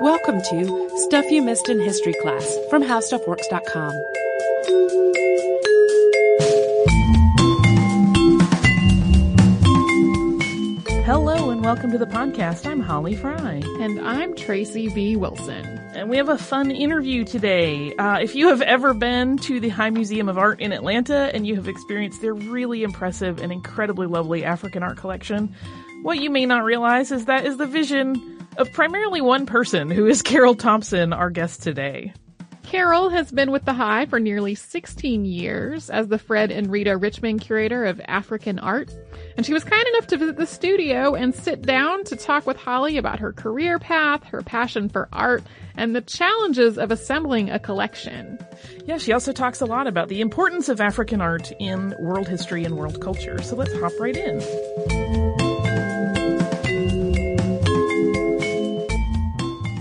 Welcome to Stuff You Missed in History Class from HowStuffWorks.com. Hello and welcome to the podcast. I'm Holly Fry. And I'm Tracy B. Wilson. And we have a fun interview today. If you have ever been to the High Museum of Art in Atlanta and you have experienced their really impressive and incredibly lovely African art collection, what you may not realize is that is the vision of primarily one person, who is Carol Thompson, our guest today. Carol has been with the High for nearly 16 years as the Fred and Rita Richman Curator of African Art, and she was kind enough to visit the studio and sit down to talk with Holly about her career path, her passion for art, and the challenges of assembling a collection. Yeah, she also talks a lot about the importance of African art in world history and world culture, so let's hop right in.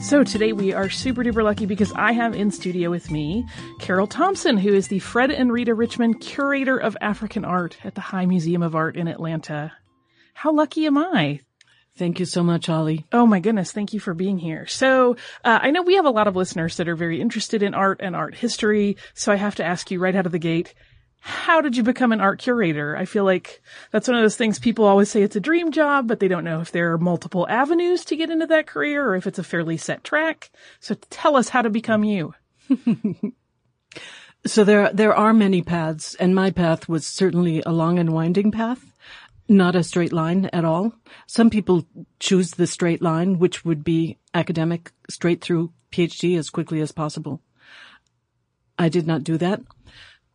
So today we are super duper lucky because I have in studio with me Carol Thompson, who is the Fred and Rita Richman Curator of African Art at the High Museum of Art in Atlanta. How lucky am I? Thank you so much, Holly. Oh my goodness. Thank you for being here. So I know we have a lot of listeners that are very interested in art and art history. So I have to ask you right out of the gate, how did you become an art curator? I feel like that's one of those things people always say it's a dream job, but they don't know if there are multiple avenues to get into that career or if it's a fairly set track. So tell us how to become you. So there are many paths, and my path was certainly a long and winding path, not a straight line at all. Some people choose the straight line, which would be academic, straight through PhD as quickly as possible. I did not do that.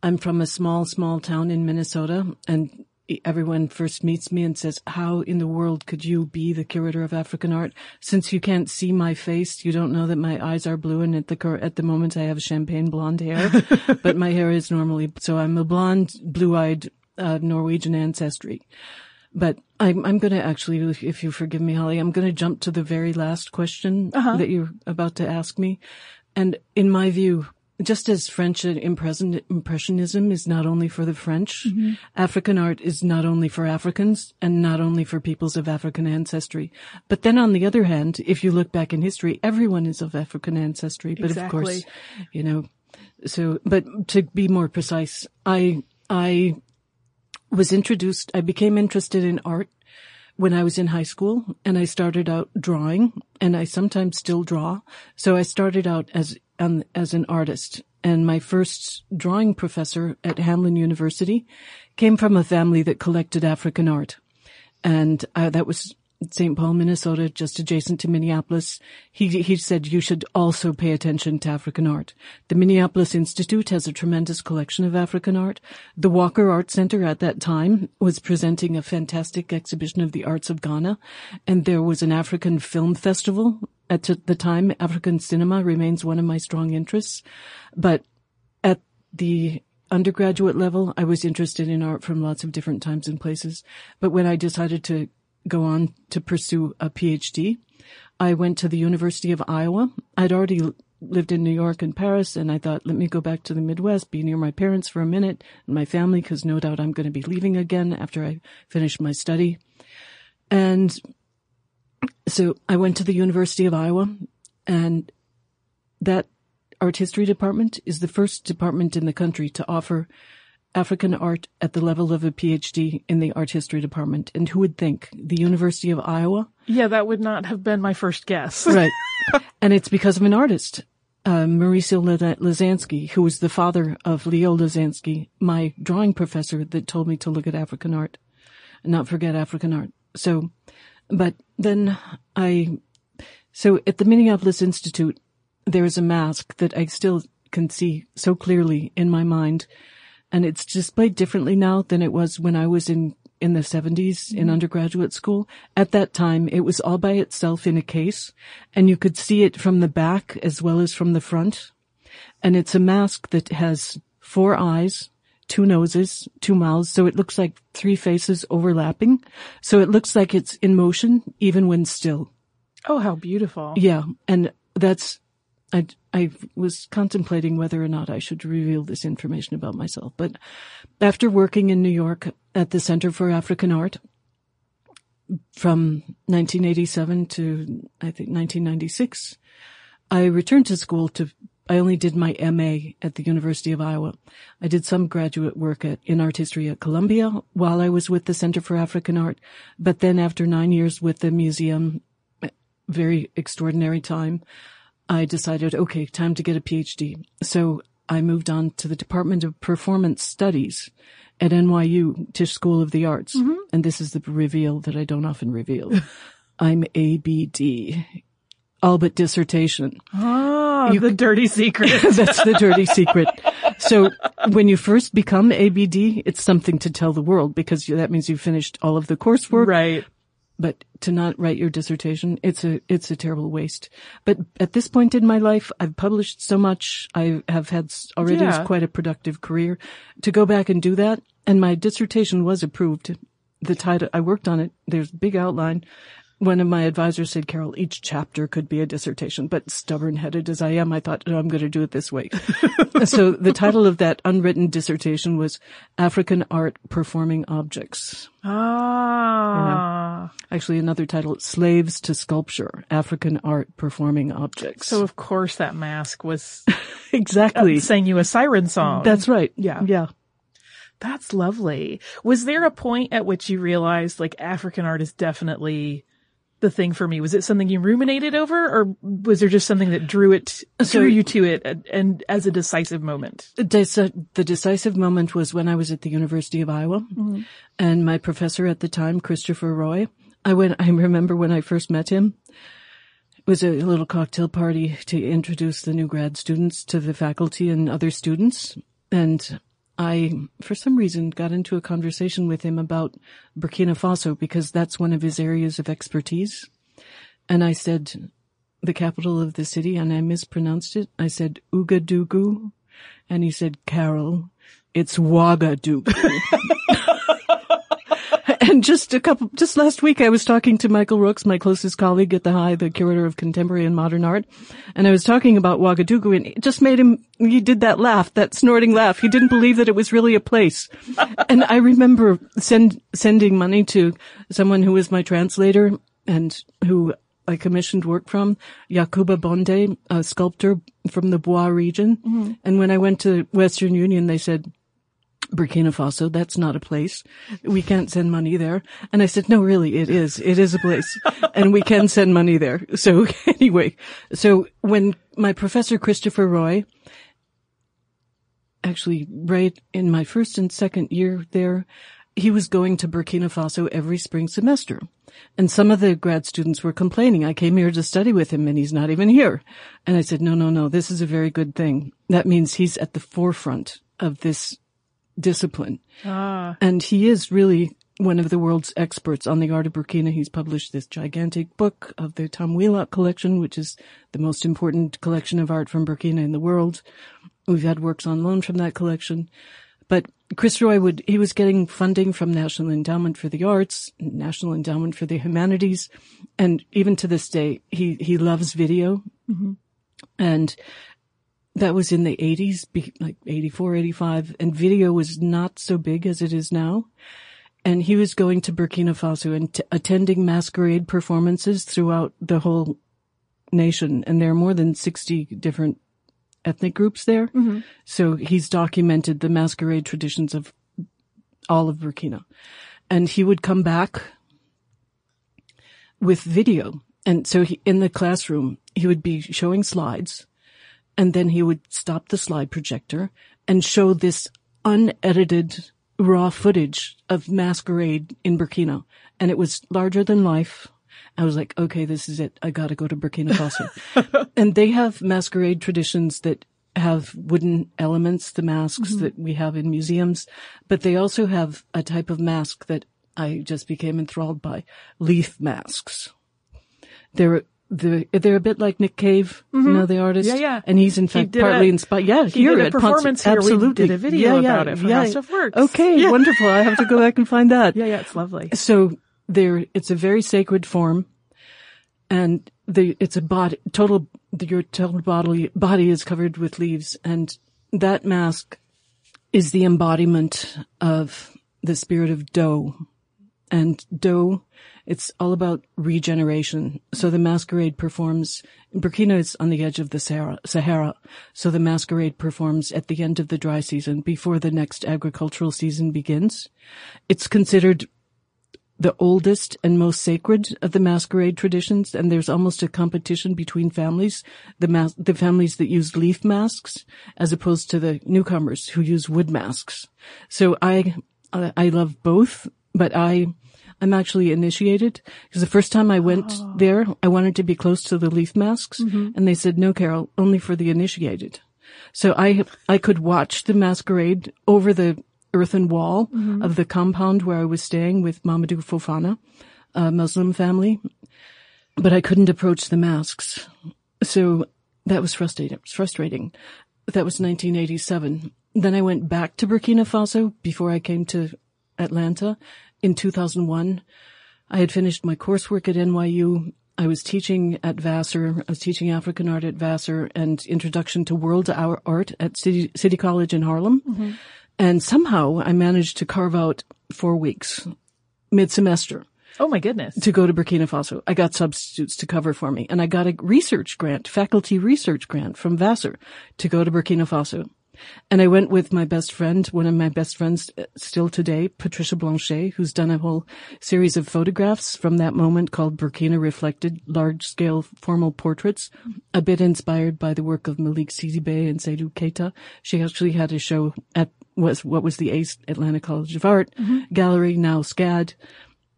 I'm from a small town in Minnesota, and everyone first meets me and says, how in the world could you be the curator of African art? Since you can't see my face, you don't know that my eyes are blue, and at the moment I have champagne blonde hair, but my hair is normally, so I'm a blonde, blue-eyed Norwegian ancestry. But I'm going to actually, if you forgive me, Holly, I'm going to jump to the very last question that you're about to ask me. And in my view, just as French Impressionism is not only for the French, African art is not only for Africans and not only for peoples of African ancestry. But then on the other hand, if you look back in history, everyone is of African ancestry. But exactly. Of course, you know, so, but to be more precise, I was introduced, I became interested in art when I was in high school, and I started out drawing, and I sometimes still draw. So I started out as an artist, and my first drawing professor at Hamline University came from a family that collected African art, and that was St. Paul, Minnesota, just adjacent to Minneapolis. He said you should also pay attention to African art. The Minneapolis Institute has a tremendous collection of African art. The Walker Art Center at that time was presenting a fantastic exhibition of the arts of Ghana, and there was an African film festival at the time. African cinema remains one of my strong interests, but at the undergraduate level, I was interested in art from lots of different times and places. But when I decided to go on to pursue a PhD, I went to the University of Iowa. I'd already lived in New York and Paris, and I thought, let me go back to the Midwest, be near my parents for a minute and my family, because no doubt I'm going to be leaving again after I finish my study. And so I went to the University of Iowa, and that art history department is the first department in the country to offer African art at the level of a PhD in the art history department. And who would think? The University of Iowa? Yeah, that would not have been my first guess. Right. And it's because of an artist, Mauricio Lazansky, who was the father of Leo Lazansky, my drawing professor, that told me to look at African art and not forget African art. So, but then so at the Minneapolis Institute, there is a mask that I still can see so clearly in my mind. And it's displayed differently now than it was when I was in the 70s in undergraduate school. At that time, it was all by itself in a case, and you could see it from the back as well as from the front. And it's a mask that has 4 eyes, 2 noses, 2 mouths, so it looks like 3 faces overlapping. So it looks like it's in motion even when still. Oh, how beautiful. Yeah, and that's... I was contemplating whether or not I should reveal this information about myself. But after working in New York at the Center for African Art from 1987 to, I think, 1996, I returned to school I only did my MA at the University of Iowa. I did some graduate work in art history at Columbia while I was with the Center for African Art. But then after 9 years with the museum, very extraordinary time, I decided, okay, time to get a PhD. So I moved on to the Department of Performance Studies at NYU Tisch School of the Arts. Mm-hmm. And this is the reveal that I don't often reveal. I'm ABD, all but dissertation. Ah, the dirty secret. That's the dirty secret. So when you first become ABD, it's something to tell the world, because that means you've finished all of the coursework. Right. But to not write your dissertation, it's a terrible waste. But at this point in my life, I've published so much. I have had already quite a productive career to go back and do that. And my dissertation was approved. The title, I worked on it. There's a big outline. One of my advisors said, Carol, each chapter could be a dissertation. But stubborn-headed as I am, I thought, no, I'm going to do it this way. So the title of that unwritten dissertation was African Art Performing Objects. Ah. Yeah. Actually, another title, Slaves to Sculpture, African Art Performing Objects. So, of course, that mask was exactly sang you a siren song. That's right. Yeah. Yeah. That's lovely. Was there a point at which you realized, like, African art is definitely the thing for me? Was it something you ruminated over, or was there just something that drew you to it and as a decisive moment? The decisive moment was when I was at the University of Iowa, mm-hmm. and my professor at the time, Christopher Roy, I remember when I first met him, it was a little cocktail party to introduce the new grad students to the faculty and other students, and I, for some reason, got into a conversation with him about Burkina Faso, because that's one of his areas of expertise. And I said the capital of the city, and I mispronounced it. I said Ouagadougou, and he said, Carol, it's Ouagadougou. And just last week, I was talking to Michael Rooks, my closest colleague at the High, the curator of contemporary and modern art. And I was talking about Ouagadougou, and it just made him, he did that laugh, that snorting laugh. He didn't believe that it was really a place. And I remember sending money to someone who was my translator and who I commissioned work from, Yakuba Bonde, a sculptor from the Bois region. Mm-hmm. And when I went to Western Union, they said, Burkina Faso, that's not a place. We can't send money there. And I said, no, really, it is. It is a place. And we can send money there. So anyway, so when my professor, Christopher Roy, actually right in my first and second year there, he was going to Burkina Faso every spring semester. And some of the grad students were complaining, I came here to study with him and he's not even here. And I said, no, this is a very good thing. That means he's at the forefront of this discipline. Ah. And he is really one of the world's experts on the art of Burkina. He's published this gigantic book of the Tom Wheelock collection, which is the most important collection of art from Burkina in the world. We've had works on loan from that collection. But Chris Roy he was getting funding from National Endowment for the Arts, National Endowment for the Humanities. And even to this day, he loves video. Mm-hmm. And that was in the 80s, like 84, 85. And video was not so big as it is now. And he was going to Burkina Faso and attending masquerade performances throughout the whole nation. And there are more than 60 different ethnic groups there. Mm-hmm. So he's documented the masquerade traditions of all of Burkina. And he would come back with video. And so he, in the classroom, he would be showing slides, and then he would stop the slide projector and show this unedited raw footage of masquerade in Burkina. And it was larger than life. I was like, okay, this is it. I got to go to Burkina Faso. And they have masquerade traditions that have wooden elements, the masks mm-hmm. that we have in museums, but they also have a type of mask that I just became enthralled by, leaf masks. They're a bit like Nick Cave, mm-hmm. you know, the artist. Yeah, yeah. And he's in fact partly inspired. Yeah, he did a performance here. We did a video about it for How Stuff Works. Okay, yeah. Wonderful. I have to go back and find that. Yeah, yeah, it's lovely. So it's a very sacred form, and it's a body. Your total body is covered with leaves, and that mask is the embodiment of the spirit of dough. And dough, it's all about regeneration. So the masquerade performs, Burkina is on the edge of the Sahara. So the masquerade performs at the end of the dry season before the next agricultural season begins. It's considered the oldest and most sacred of the masquerade traditions. And there's almost a competition between families, the families that use leaf masks as opposed to the newcomers who use wood masks. So I love both, but I'm actually initiated because the first time I went there, I wanted to be close to the leaf masks, mm-hmm. and they said, no, Carol, only for the initiated. So I could watch the masquerade over the earthen wall mm-hmm. of the compound where I was staying with Mamadou Fofana, a Muslim family, but I couldn't approach the masks. So that was frustrating. It was frustrating. That was 1987. Then I went back to Burkina Faso before I came to Atlanta. In 2001, I had finished my coursework at NYU. I was teaching at Vassar. I was teaching African art at Vassar and Introduction to World Art at City College in Harlem. Mm-hmm. And somehow I managed to carve out 4 weeks mid-semester. Oh, my goodness. To go to Burkina Faso. I got substitutes to cover for me. And I got a faculty research grant from Vassar to go to Burkina Faso. And I went with my best friend, one of my best friends still today, Patricia Blanchet, who's done a whole series of photographs from that moment called Burkina Reflected, large-scale formal portraits, a bit inspired by the work of Malik Sidibé and Seydou Keita. She actually had a show at what was the Ace Atlanta College of Art mm-hmm. Gallery, now SCAD,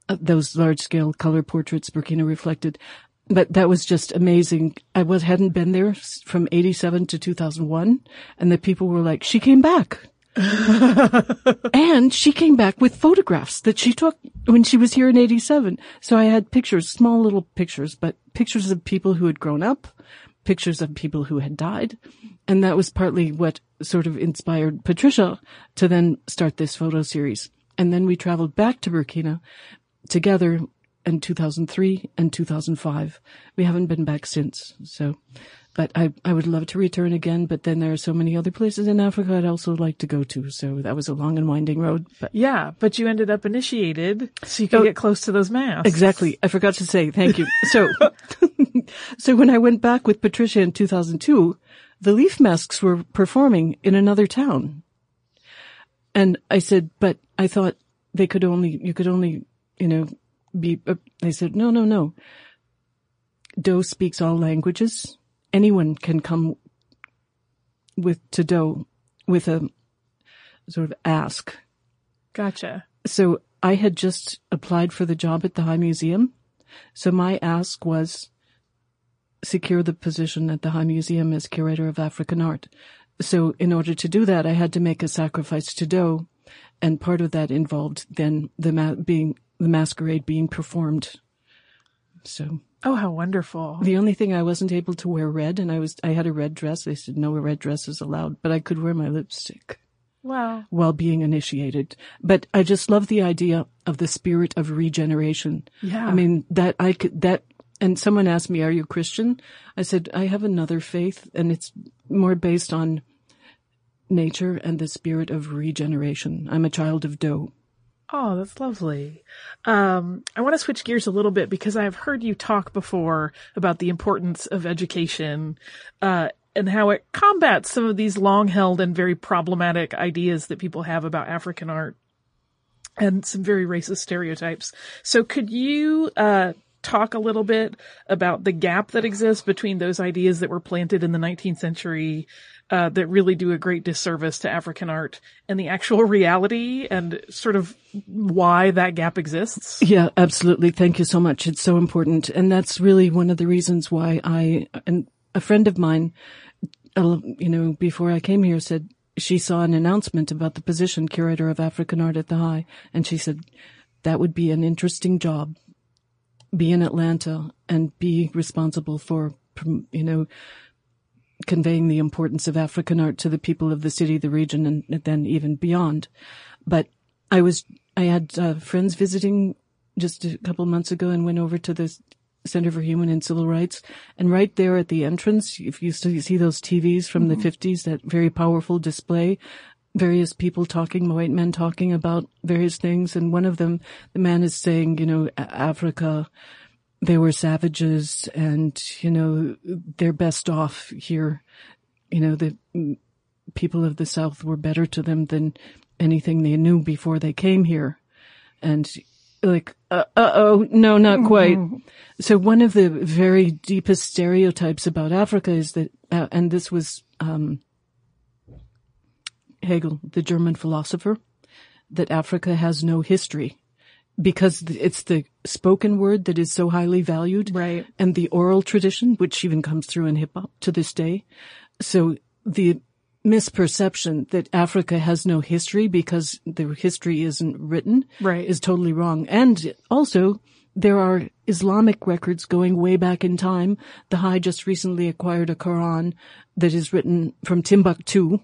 those large-scale color portraits, Burkina Reflected. But that was just amazing. I hadn't been there from 87 to 2001. And the people were like, she came back. And she came back with photographs that she took when she was here in 87. So I had pictures, small little pictures, but pictures of people who had grown up, pictures of people who had died. And that was partly what sort of inspired Patricia to then start this photo series. And then we traveled back to Burkina together in 2003 and 2005. We haven't been back since. So, but I would love to return again, but then there are so many other places in Africa I'd also like to go to. So that was a long and winding road. But yeah, but you ended up initiated so you could get close to those masks. Exactly. I forgot to say, thank you. So when I went back with Patricia in 2002, the leaf masks were performing in another town. And I said, but I thought they said, no. Doe speaks all languages. Anyone can come to Doe with a sort of ask. Gotcha. So I had just applied for the job at the High Museum. So my ask was secure the position at the High Museum as curator of African art. So in order to do that, I had to make a sacrifice to Doe. And part of that involved then the masquerade being performed. So. Oh, how wonderful. The only thing, I wasn't able to wear red, and I had a red dress. They said no red dress is allowed, but I could wear my lipstick. Wow. While being initiated. But I just love the idea of the spirit of regeneration. Yeah. I mean, that And someone asked me, are you Christian? I said, I have another faith, and it's more based on nature and the spirit of regeneration. I'm a child of dough. Oh, that's lovely. I want to switch gears a little bit because I have heard you talk before about the importance of education, and how it combats some of these long-held and very problematic ideas that people have about African art and some very racist stereotypes. So could you talk a little bit about the gap that exists between those ideas that were planted in the 19th century that really do a great disservice to African art and the actual reality and sort of why that gap exists? Yeah, absolutely. Thank you so much. It's so important. And that's really one of the reasons why a friend of mine, before I came here, said she saw an announcement about the position curator of African art at the High. And she said, that would be an interesting job. Be in Atlanta and be responsible for, conveying the importance of African art to the people of the city, the region, and then even beyond. But I had friends visiting just a couple months ago and went over to the Center for Human and Civil Rights. And right there at the entrance, if you see those TVs from the 50s, that very powerful display, various people talking, white men talking about various things. And one of them, the man is saying, Africa, they were savages and, they're best off here. The people of the South were better to them than anything they knew before they came here. And like, no, not quite. So one of the very deepest stereotypes about Africa is that, and this was Hegel, the German philosopher, that Africa has no history because it's the spoken word that is so highly valued, right? And the oral tradition, which even comes through in hip-hop to this day. So the misperception that Africa has no history because the history isn't written, right, is totally wrong. And also, there are Islamic records going way back in time. The High just recently acquired a Quran that is written from Timbuktu,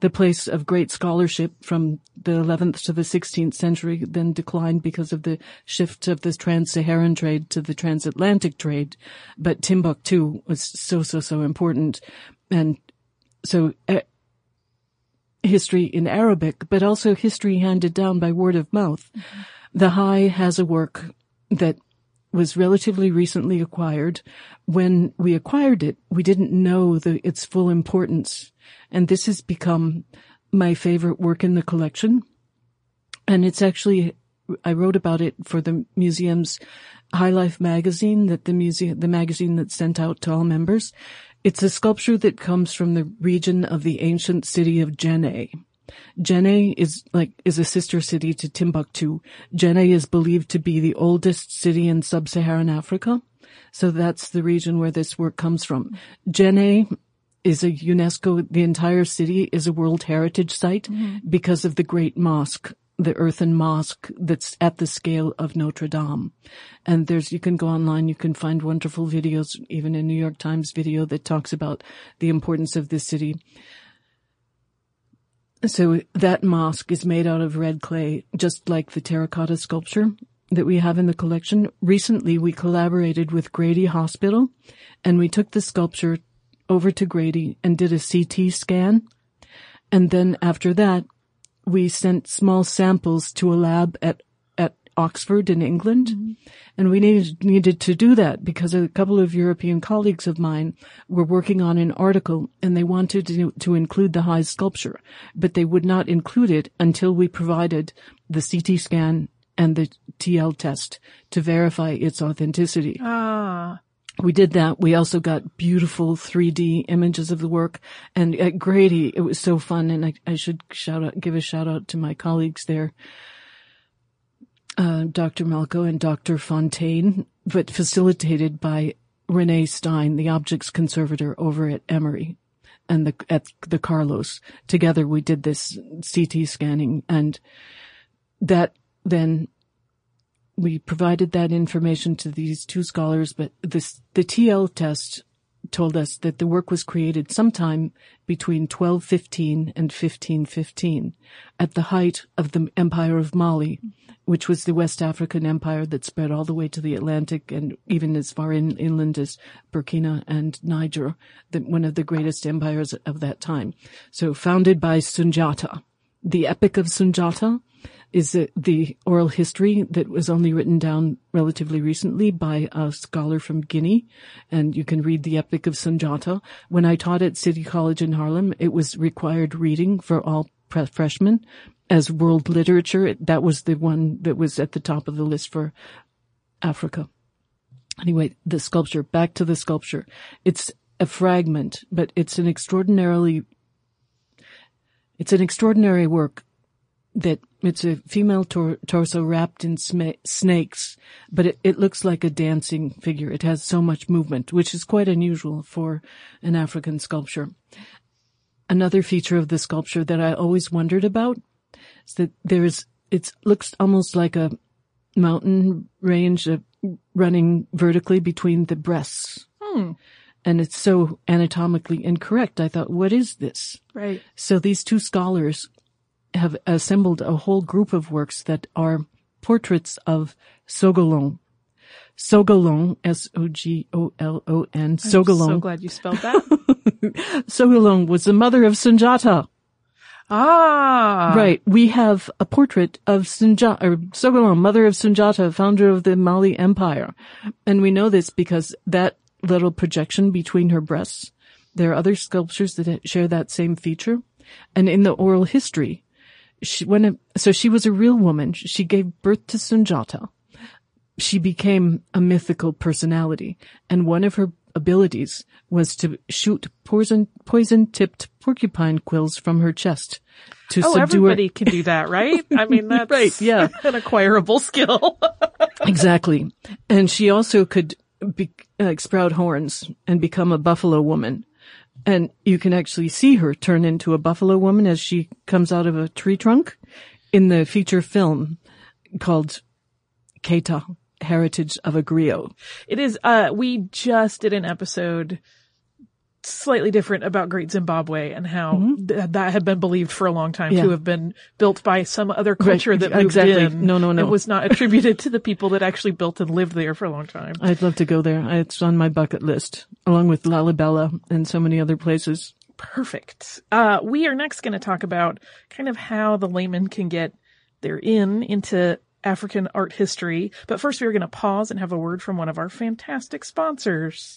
the place of great scholarship from the 11th to the 16th century, then declined because of the shift of the trans-Saharan trade to the transatlantic trade. But Timbuktu was so, so, so important. And so history in Arabic, but also history handed down by word of mouth. The High has a work that was relatively recently acquired. When we acquired it, we didn't know its full importance. And this has become my favorite work in the collection. And it's actually, I wrote about it for the museum's High Life magazine, the magazine that's sent out to all members. It's a sculpture that comes from the region of the ancient city of Jenne. Jenne is a sister city to Timbuktu. Jenne is believed to be the oldest city in sub-Saharan Africa. So that's the region where this work comes from. Jenne is a UNESCO, the entire city is a World Heritage Site because of the great mosque, the earthen mosque that's at the scale of Notre Dame. And you can go online, you can find wonderful videos, even a New York Times video that talks about the importance of this city. So that mosque is made out of red clay, just like the terracotta sculpture that we have in the collection. Recently, we collaborated with Grady Hospital, and we took the sculpture over to Grady and did a CT scan. And then after that, we sent small samples to a lab at Oxford in England. And we needed to do that because a couple of European colleagues of mine were working on an article and they wanted to include the High sculpture, but they would not include it until we provided the CT scan and the TL test to verify its authenticity. We did that. We also got beautiful 3D images of the work. And at Grady, it was so fun. And I should give a shout out to my colleagues there, Dr. Malco and Dr. Fontaine, but facilitated by Renee Stein, the objects conservator over at Emory and at the Carlos. Together, we did this CT scanning, and that then we provided that information to these two scholars, but the TL test told us that the work was created sometime between 1215 and 1515, at the height of the Empire of Mali, which was the West African empire that spread all the way to the Atlantic and even as far inland as Burkina and Niger, one of the greatest empires of that time. So founded by Sunjata. The Epic of Sunjata is the oral history that was only written down relatively recently by a scholar from Guinea, and you can read the Epic of Sunjata. When I taught at City College in Harlem, it was required reading for all freshmen as world literature. That was the one that was at the top of the list for Africa. Anyway, the sculpture, back to the sculpture. It's a fragment, but it's an extraordinary work. That it's a female torso wrapped in snakes, but it looks like a dancing figure. It has so much movement, which is quite unusual for an African sculpture. Another feature of the sculpture that I always wondered about is that it looks almost like a mountain range running vertically between the breasts. Hmm. And it's so anatomically incorrect. I thought, what is this? Right. So these two scholars have assembled a whole group of works that are portraits of Sogolon. Sogolon, S-O-G-O-L-O-N, Sogolon. I'm so glad you spelled that. Sogolon was the mother of Sunjata. Ah. Right. We have a portrait of Sogolon, mother of Sunjata, founder of the Mali Empire. And we know this because that little projection between her breasts, there are other sculptures that share that same feature. And in the oral history, she was a real woman. She gave birth to Sunjata. She became a mythical personality. And one of her abilities was to shoot poison-tipped porcupine quills from her chest to subdue her. Oh, everybody can do that, right? I mean, that's right, yeah. An acquirable skill. Exactly. And she also could sprout horns and become a buffalo woman. And you can actually see her turn into a buffalo woman as she comes out of a tree trunk in the feature film called Keita, Heritage of Agrio. It is, we just did an episode slightly different about Great Zimbabwe and how that had been believed for a long time to have been built by some other culture that moved in. No. It was not attributed to the people that actually built and lived there for a long time. I'd love to go there. It's on my bucket list, along with Lalibela and so many other places. Perfect. We are next going to talk about kind of how the layman can get their into African art history. But first, we are going to pause and have a word from one of our fantastic sponsors.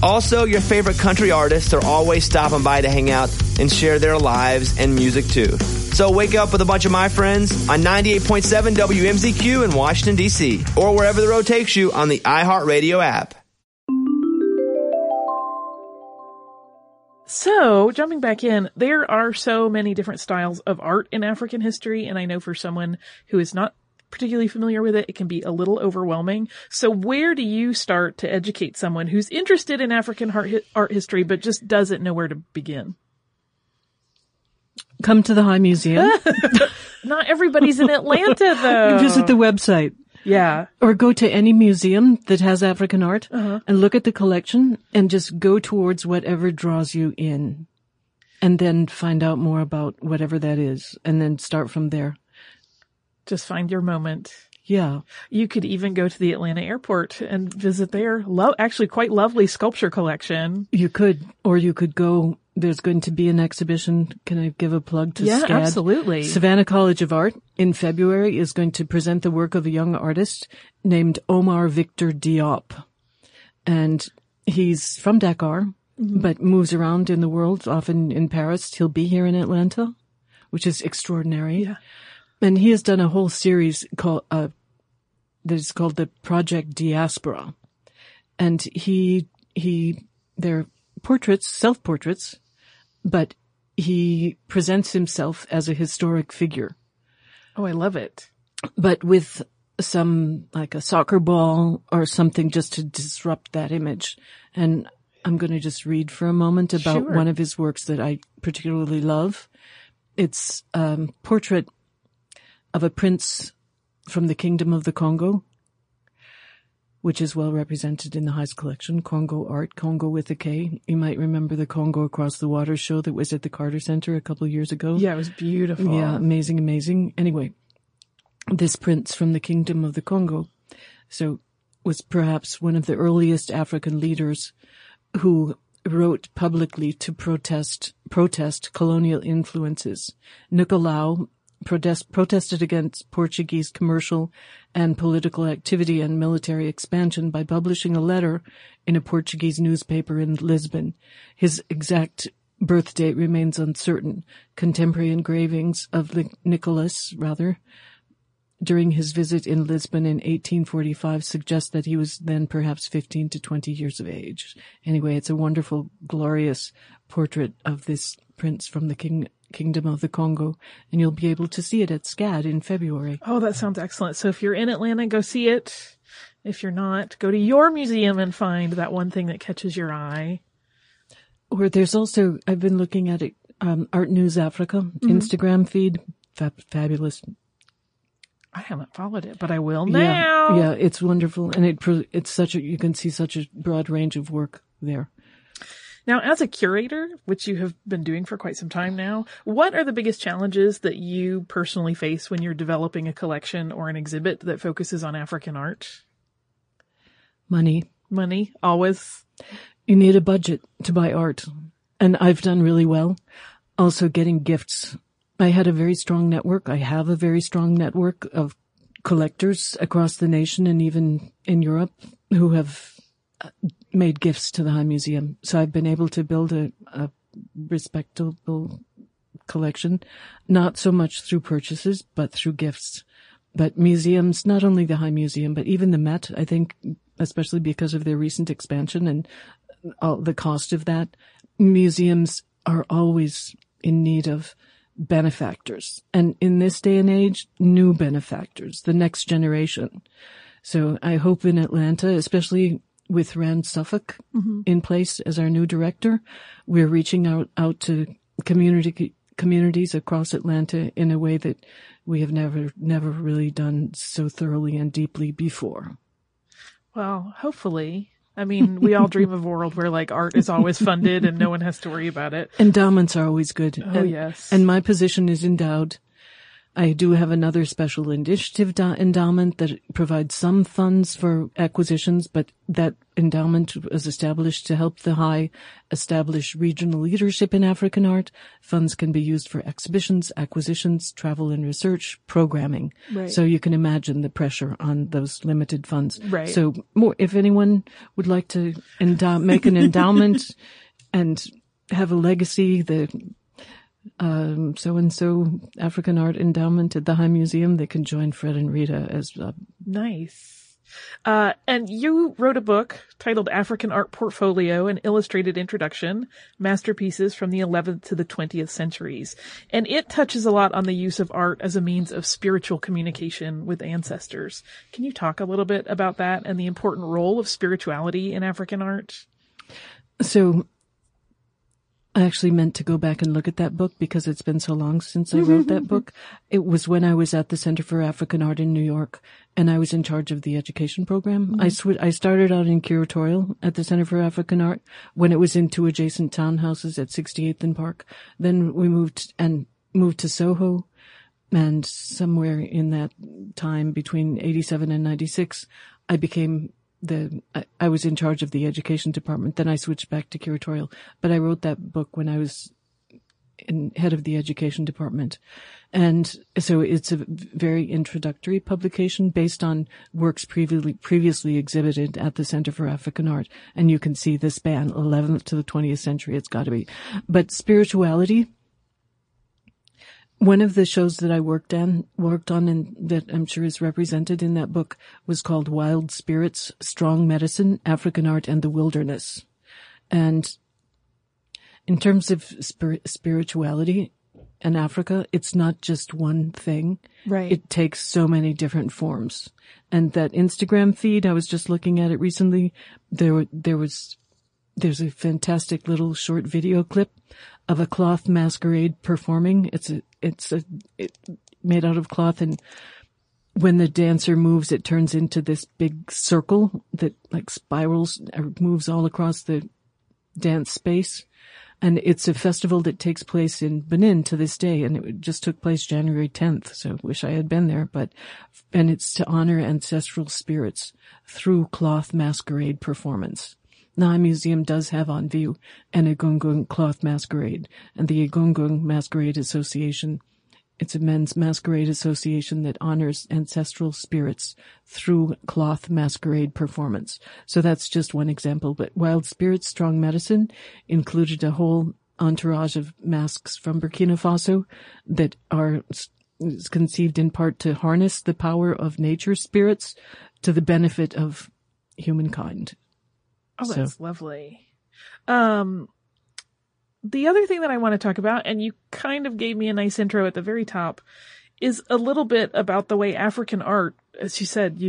Also, your favorite country artists are always stopping by to hang out and share their lives and music too. So wake up with a bunch of my friends on 98.7 WMZQ in Washington, D.C., or wherever the road takes you on the iHeartRadio app. So, jumping back in, there are so many different styles of art in African history, and I know for someone who is not particularly familiar with it, it can be a little overwhelming. So where do you start to educate someone who's interested in African art history but just doesn't know where to begin? Come to the High Museum. Not everybody's in Atlanta, though. Visit the website. Yeah. Or go to any museum that has African art and look at the collection and just go towards whatever draws you in. And then find out more about whatever that is and then start from there. Just find your moment. Yeah. You could even go to the Atlanta airport and visit their actually quite lovely sculpture collection. You could. Or you could go. There's going to be an exhibition. Can I give a plug to SCAD? Yeah, absolutely. Savannah College of Art in February is going to present the work of a young artist named Omar Victor Diop. And he's from Dakar. Mm-hmm. But moves around in the world, often in Paris. He'll be here in Atlanta, which is extraordinary. Yeah. And he has done a whole series that is called the Project Diaspora. And they're portraits, self-portraits, but he presents himself as a historic figure. Oh, I love it. But with some, like a soccer ball or something just to disrupt that image. And I'm going to just read for a moment about one of his works that I particularly love. It's a portrait of a prince from the Kingdom of the Congo, which is well represented in the Heise Collection, Congo Art, Congo with a K. You might remember the Congo Across the Water show that was at the Carter Center a couple of years ago. Yeah, it was beautiful. Yeah, amazing, amazing. Anyway, this prince from the Kingdom of the Congo was perhaps one of the earliest African leaders who wrote publicly to protest colonial influences. Nicolau protested against Portuguese commercial and political activity and military expansion by publishing a letter in a Portuguese newspaper in Lisbon. His exact birth date remains uncertain. Contemporary engravings of Nicholas during his visit in Lisbon in 1845 suggests that he was then perhaps 15 to 20 years of age. Anyway, it's a wonderful, glorious portrait of this prince from the Kingdom of the Congo, and you'll be able to see it at SCAD in February. Oh, that sounds excellent. So if you're in Atlanta, go see it. If you're not, go to your museum and find that one thing that catches your eye. Or there's also, I've been looking at it, Art News Africa, Instagram feed, fabulous. I haven't followed it, but I will now. Yeah, it's wonderful. And it's you can see such a broad range of work there. Now, as a curator, which you have been doing for quite some time now, what are the biggest challenges that you personally face when you're developing a collection or an exhibit that focuses on African art? Money, always. You need a budget to buy art. And I've done really well. Also getting gifts. I have a very strong network of collectors across the nation and even in Europe who have made gifts to the High Museum. So I've been able to build a respectable collection, not so much through purchases, but through gifts. But museums, not only the High Museum, but even the Met, I think, especially because of their recent expansion and all the cost of that, museums are always in need of benefactors. And in this day and age, new benefactors, the next generation. So I hope in Atlanta, especially with Rand Suffolk in place as our new director, we're reaching out to communities across Atlanta in a way that we have never really done so thoroughly and deeply before. Well, hopefully. I mean, we all dream of a world where, like, art is always funded and no one has to worry about it. Endowments are always good. Oh, yes. And my position is endowed. I do have another special initiative endowment that provides some funds for acquisitions, but that endowment was established to help the High establish regional leadership in African art. Funds can be used for exhibitions, acquisitions, travel and research, programming. Right. So you can imagine the pressure on those limited funds. Right. So if anyone would like to make an endowment and have a legacy, so-and-so African Art Endowment at the High Museum, they can join Fred and Rita as nice. And you wrote a book titled African Art Portfolio, an Illustrated Introduction, Masterpieces from the 11th to the 20th Centuries. And it touches a lot on the use of art as a means of spiritual communication with ancestors. Can you talk a little bit about that and the important role of spirituality in African art? So I actually meant to go back and look at that book because it's been so long since I wrote that book. It was when I was at the Center for African Art in New York, and I was in charge of the education program. Mm-hmm. I started out in curatorial at the Center for African Art when it was in two adjacent townhouses at 68th and Park. Then we moved to Soho, and somewhere in that time between 87 and 96, I became I was in charge of the education department. Then I switched back to curatorial, but I wrote that book when I was head of the education department. And so it's a very introductory publication based on works previously exhibited at the Center for African Art. And you can see the span, 11th to the 20th century. It's got to be. But spirituality, one of the shows that I worked on and that I'm sure is represented in that book was called Wild Spirits, Strong Medicine, African Art and the Wilderness. And in terms of spirituality in Africa, it's not just one thing. Right. It takes so many different forms. And that Instagram feed, I was just looking at it recently, there's a fantastic little short video clip of a cloth masquerade performing. It's made out of cloth, and when the dancer moves, it turns into this big circle that like spirals or moves all across the dance space. And it's a festival that takes place in Benin to this day, and it just took place January 10th. So I wish I had been there, and it's to honor ancestral spirits through cloth masquerade performance. The High Museum does have on view an Egungun cloth masquerade, and the Egungun Masquerade Association. It's a men's masquerade association that honors ancestral spirits through cloth masquerade performance. So that's just one example. But Wild Spirits, Strong Medicine included a whole entourage of masks from Burkina Faso that are conceived in part to harness the power of nature spirits to the benefit of humankind. Oh, that's lovely. The other thing that I want to talk about, and you kind of gave me a nice intro at the very top, is a little bit about the way African art, as you said,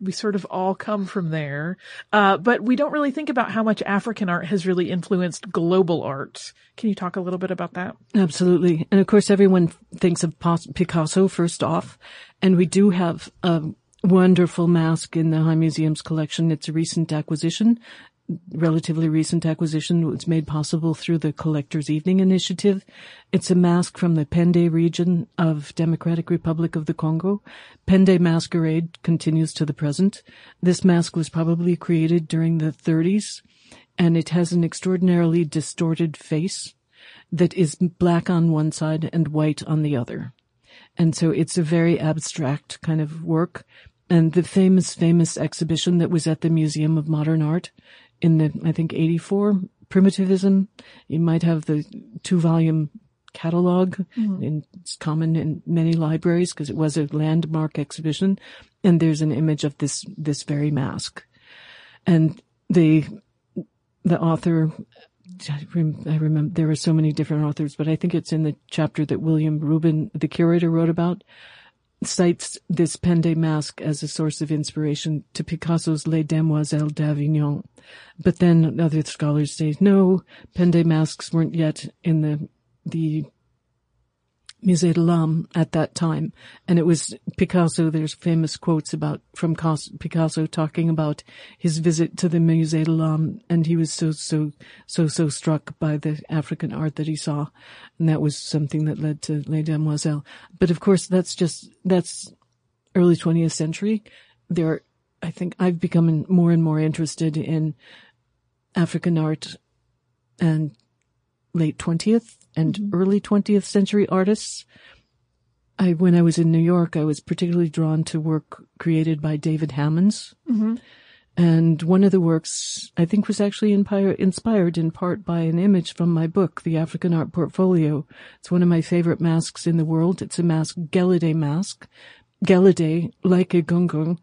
we sort of all come from there, but we don't really think about how much African art has really influenced global art. Can you talk a little bit about that? Absolutely. And of course, everyone thinks of Picasso first off, and we do have wonderful mask in the High Museum's collection. It's a relatively recent acquisition. It was made possible through the Collector's Evening Initiative. It's a mask from the Pende region of Democratic Republic of the Congo. Pende masquerade continues to the present. This mask was probably created during the 30s, and it has an extraordinarily distorted face that is black on one side and white on the other. And so it's a very abstract kind of work. And the famous exhibition that was at the Museum of Modern Art in I think 1984, Primitivism. You might have the 2-volume catalog. Mm-hmm. And it's common in many libraries because it was a landmark exhibition. And there's an image of this very mask. And the author, I remember there were so many different authors, but I think it's in the chapter that William Rubin, the curator, wrote about, cites this Pende mask as a source of inspiration to Picasso's Les Demoiselles d'Avignon. But then other scholars say, no, Pende masks weren't yet in the Musée de l'Homme at that time. And it was Picasso. There's famous quotes from Picasso talking about his visit to the Musée de l'Homme, and he was so struck by the African art that he saw. And that was something that led to Les Demoiselles. But of course, that's early 20th century. I think I've become more and more interested in African art and late 20th and early 20th century artists. When I was in New York, I was particularly drawn to work created by David Hammons. Mm-hmm. And one of the works, I think, was actually inspired in part by an image from my book, The African Art Portfolio. It's one of my favorite masks in the world. It's a mask, Gelede mask. Gelede, like Egungun,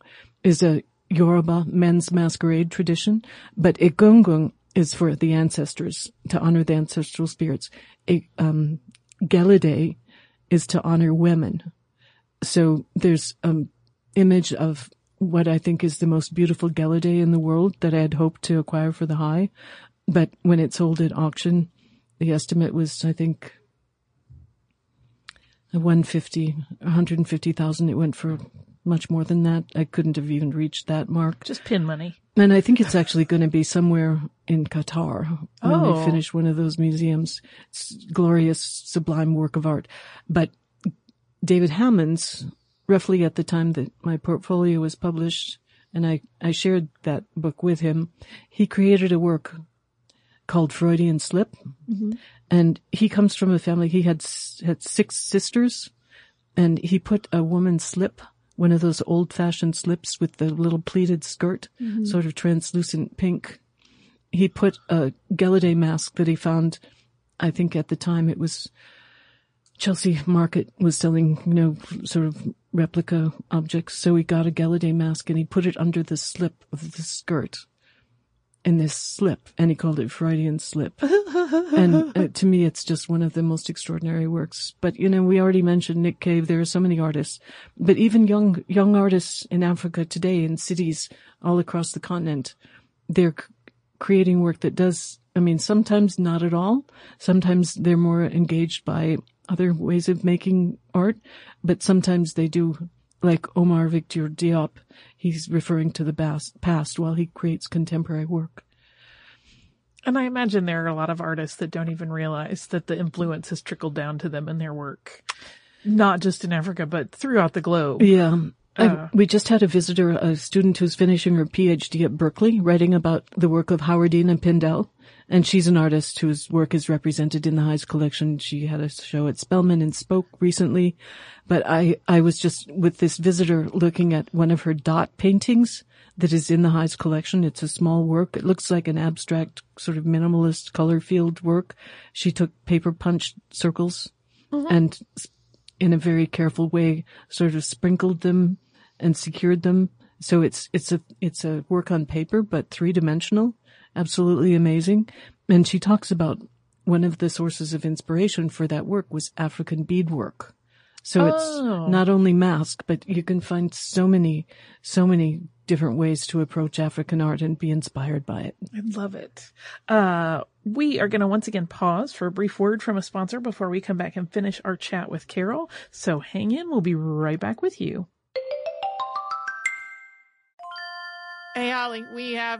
is a Yoruba men's masquerade tradition, but Egungun is for the ancestors, to honor the ancestral spirits. Gelede is to honor women. So there's an image of what I think is the most beautiful Gelede in the world that I had hoped to acquire for the High. But when it sold at auction, the estimate was, I think, $150,000. It went for much more than that. I couldn't have even reached that mark. Just pin money. And I think it's actually going to be somewhere in Qatar when they finish one of those museums. It's glorious, sublime work of art. But David Hammons, roughly at the time that my portfolio was published, and I shared that book with him, he created a work called Freudian Slip. Mm-hmm. And he comes from a family, he had six sisters, and he put a woman's slip, one of those old-fashioned slips with the little pleated skirt, mm-hmm. sort of translucent pink. He put a Gelede mask that he found, I think at the time it was Chelsea Market was selling, you know, sort of replica objects. So he got a Gelede mask and he put it under the slip of the skirt in this slip, and he called it Freudian Slip. And to me, it's just one of the most extraordinary works. But, you know, we already mentioned Nick Cave. There are so many artists. But even young artists in Africa today, in cities all across the continent, they're creating work that does, I mean, sometimes not at all. Sometimes they're more engaged by other ways of making art, but sometimes they do, like Omar Victor Diop. He's referring to the past while he creates contemporary work. And I imagine there are a lot of artists that don't even realize that the influence has trickled down to them in their work, not just in Africa, but throughout the globe. Yeah. We just had a visitor, a student who's finishing her PhD at Berkeley, writing about the work of Howardina Pindell. And she's an artist whose work is represented in the Heise Collection. She had a show at Spelman and spoke recently. But I was just with this visitor looking at one of her dot paintings that is in the Heise Collection. It's a small work. It looks like an abstract, sort of minimalist color field work. She took paper punch circles mm-hmm. and in a very careful way sort of sprinkled them and secured them. So it's a work on paper, but three-dimensional. Absolutely amazing. And she talks about one of the sources of inspiration for that work was African beadwork. So it's not only mask, but you can find so many different ways to approach African art and be inspired by it. I love it. We are going to once again pause for a brief word from a sponsor before we come back and finish our chat with Carol. So hang in. We'll be right back with you. Hey, Holly, we have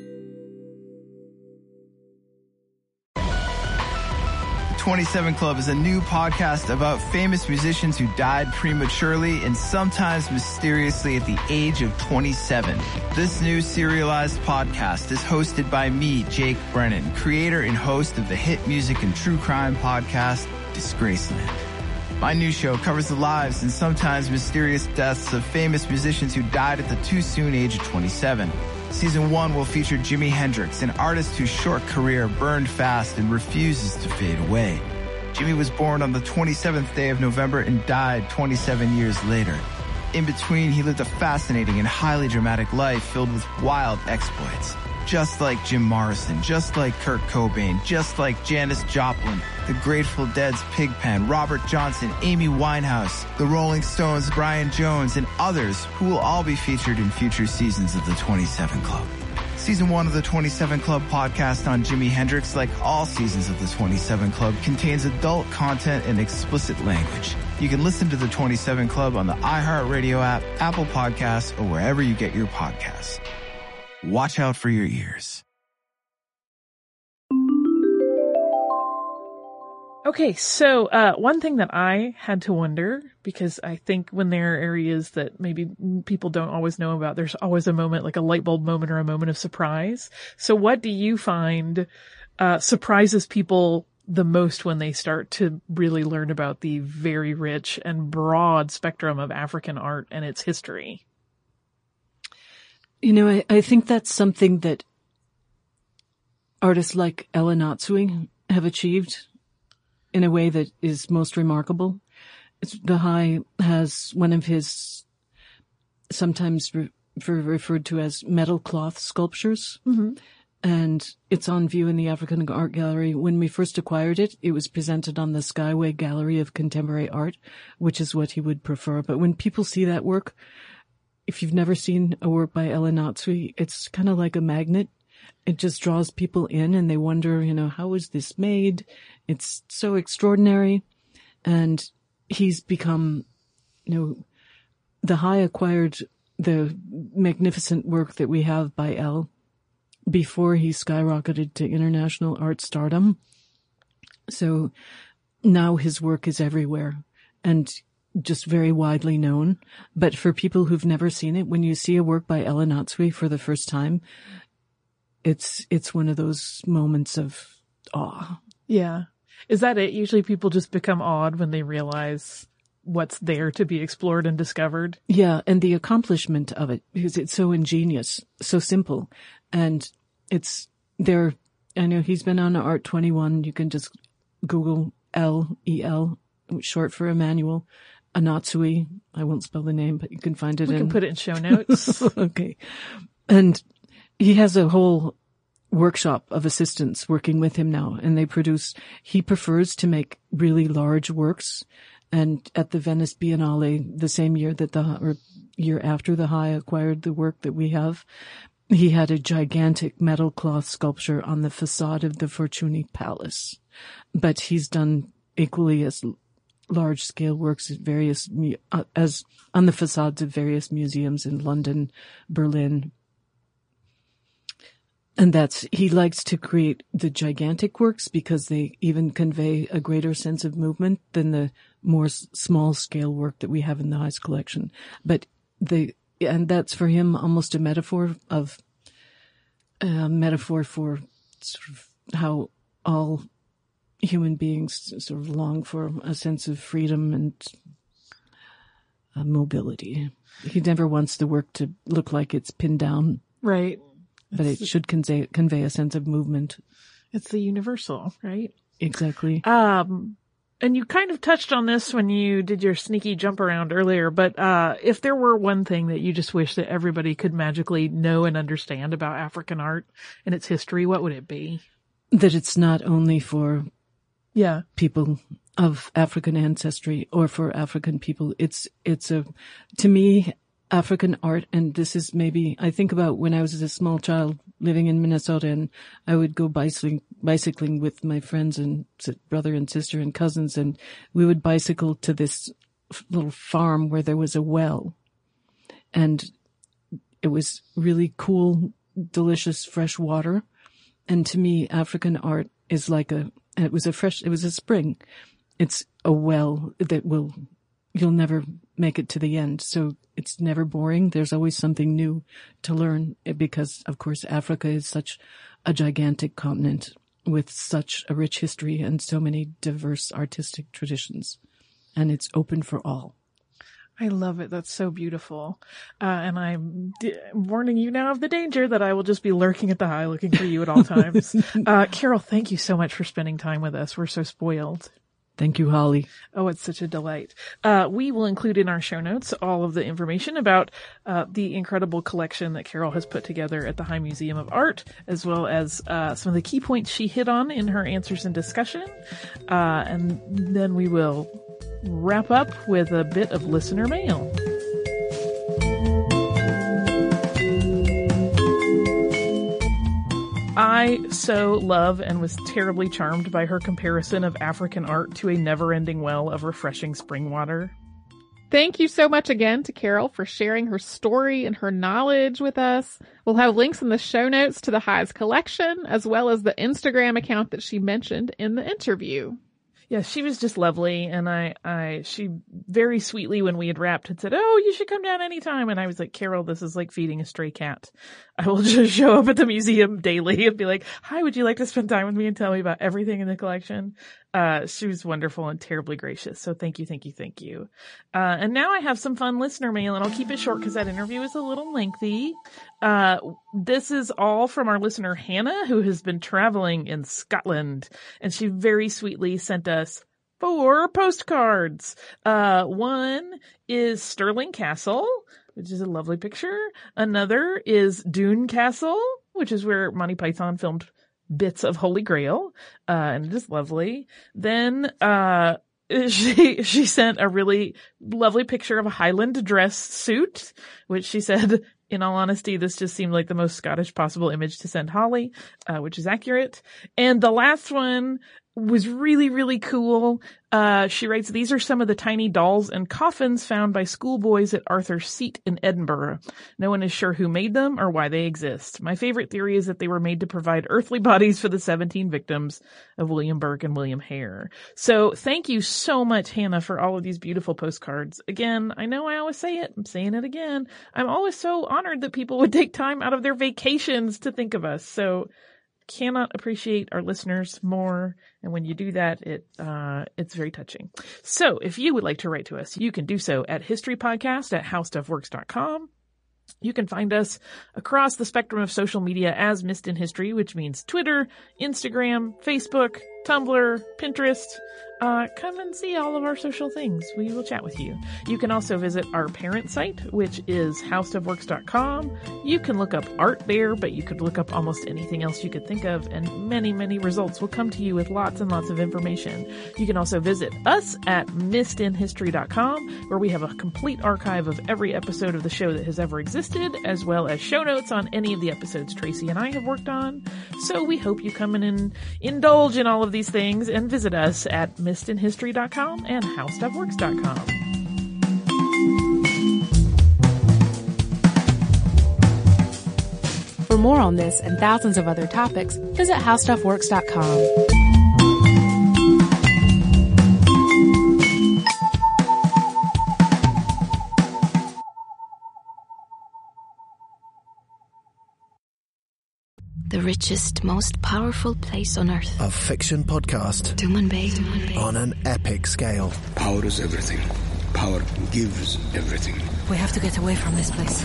27 Club is a new podcast about famous musicians who died prematurely and sometimes mysteriously at the age of 27. This new serialized podcast is hosted by me, Jake Brennan, creator and host of the hit music and true crime podcast, Disgraceland. My new show covers the lives and sometimes mysterious deaths of famous musicians who died at the too soon age of 27. Season 1 will feature Jimi Hendrix, an artist whose short career burned fast and refuses to fade away. Jimi was born on the 27th day of November and died 27 years later. In between, he lived a fascinating and highly dramatic life filled with wild exploits. Just like Jim Morrison, just like Kurt Cobain, just like Janis Joplin, The Grateful Dead's Pigpen, Robert Johnson, Amy Winehouse, The Rolling Stones, Brian Jones, and others who will all be featured in future seasons of The 27 Club. Season 1 of The 27 Club podcast on Jimi Hendrix, like all seasons of The 27 Club, contains adult content and explicit language. You can listen to The 27 Club on the iHeartRadio app, Apple Podcasts, or wherever you get your podcasts. Watch out for your ears. Okay, so one thing that I had to wonder, because I think when there are areas that maybe people don't always know about, there's always a moment, like a light bulb moment or a moment of surprise. So what do you find surprises people the most when they start to really learn about the very rich and broad spectrum of African art and its history? You know, I think that's something that artists like Ella Natsui have achieved in a way that is most remarkable. Bahai has one of his sometimes referred to as metal cloth sculptures. Mm-hmm. And it's on view in the African Art Gallery. When we first acquired it, it was presented on the Skyway Gallery of Contemporary Art, which is what he would prefer. But when people see that work, if you've never seen a work by Ella Natsui, it's kind of like a magnet. It just draws people in and they wonder, you know, how was this made? It's so extraordinary. And he's become, you know, the High acquired the magnificent work that we have by Elle before he skyrocketed to international art stardom. So now his work is everywhere and just very widely known. But for people who've never seen it, when you see a work by Ella Natsui for the first time, it's one of those moments of awe. Yeah. Is that it? Usually people just become awed when they realize what's there to be explored and discovered. Yeah. And the accomplishment of it, because it's so ingenious, so simple. And it's there. I know he's been on Art 21. You can just Google L-E-L, short for Emmanuel Anatsui. I won't spell the name, but you can find it. We can put it in show notes. Okay. And he has a whole workshop of assistants working with him now, and they produce, he prefers to make really large works. And at the Venice Biennale, the same year that year after the High acquired the work that we have, he had a gigantic metal cloth sculpture on the facade of the Fortuny Palace. But he's done equally as large scale works at as on the facades of various museums in London, Berlin. And he likes to create the gigantic works because they even convey a greater sense of movement than the more small scale work that we have in the Heise collection. And that's for him almost a metaphor for sort of how all human beings sort of long for a sense of freedom and mobility. He never wants the work to look like it's pinned down. Right. But it should convey a sense of movement. It's the universal, right? Exactly. And you kind of touched on this when you did your sneaky jump around earlier, but if there were one thing that you just wish that everybody could magically know and understand about African art and its history, what would it be? That it's not only for people of African ancestry or for African people. To me, African art, and this is maybe, I think about when I was a small child living in Minnesota, and I would go bicycling with my friends and brother and sister and cousins, and we would bicycle to this little farm where there was a well. And it was really cool, delicious, fresh water. And to me, African art is it was a spring. It's a well that you'll never make it to the end. So it's never boring. There's always something new to learn because, of course, Africa is such a gigantic continent with such a rich history and so many diverse artistic traditions. And it's open for all. I love it. That's so beautiful. And I'm warning you now of the danger that I will just be lurking at the High looking for you at all times. Carol, thank you so much for spending time with us. We're so spoiled. Thank you, Holly. Oh, it's such a delight. We will include in our show notes all of the information about the incredible collection that Carol has put together at the High Museum of Art, as well as some of the key points she hit on in her answers and discussion. And then we will wrap up with a bit of listener mail. I so love and was terribly charmed by her comparison of African art to a never-ending well of refreshing spring water. Thank you so much again to Carol for sharing her story and her knowledge with us. We'll have links in the show notes to the Heise collection, as well as the Instagram account that she mentioned in the interview. Yeah, she was just lovely, and she very sweetly, when we had wrapped, had said, "Oh, you should come down anytime." And I was like, "Carol, this is like feeding a stray cat. I will just show up at the museum daily and be like, 'Hi, would you like to spend time with me and tell me about everything in the collection?'" She was wonderful and terribly gracious. So thank you, thank you, thank you. And now I have some fun listener mail, and I'll keep it short because that interview is a little lengthy. This is all from our listener, Hannah, who has been traveling in Scotland, and she very sweetly sent us 4 postcards. One is Stirling Castle, which is a lovely picture. Another is Dune Castle, which is where Monty Python filmed bits of Holy Grail, and it is lovely. Then she sent a really lovely picture of a Highland dress suit, which she said, "In all honesty, this just seemed like the most Scottish possible image to send Holly," which is accurate. And the last one was really, really cool. She writes, "These are some of the tiny dolls and coffins found by schoolboys at Arthur's Seat in Edinburgh. No one is sure who made them or why they exist. My favorite theory is that they were made to provide earthly bodies for the 17 victims of William Burke and William Hare." So thank you so much, Hannah, for all of these beautiful postcards. Again, I know I always say it. I'm saying it again. I'm always so honored that people would take time out of their vacations to think of us. So cannot appreciate our listeners more, and when you do that, it's very touching. So if you would like to write to us, you can do so at historypodcast@howstuffworks.com. You can find us across the spectrum of social media as Missed in History, which means Twitter, Instagram, Facebook, Tumblr, Pinterest. Come and see all of our social things. We will chat with you. You can also visit our parent site, which is howstuffworks.com. You can look up art there, but you could look up almost anything else you could think of, and many, many results will come to you with lots and lots of information. You can also visit us at missedinhistory.com, where we have a complete archive of every episode of the show that has ever existed, as well as show notes on any of the episodes Tracy and I have worked on. So we hope you come in and indulge in all of these things and visit us at missedinhistory.com and howstuffworks.com. For more on this and thousands of other topics, visit howstuffworks.com. The richest, most powerful place on Earth. A fiction podcast. Tumen Bay. On an epic scale. Power is everything. Power gives everything. We have to get away from this place.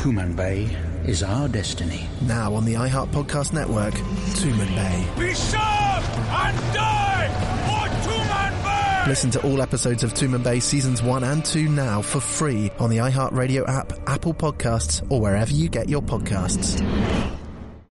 Tumen Bay is our destiny. Now on the iHeart Podcast Network, Tumen Bay. Be sharp and die for Tumen Bay! Listen to all episodes of Tumen Bay Seasons 1 and 2 now for free on the iHeart Radio app, Apple Podcasts, or wherever you get your podcasts.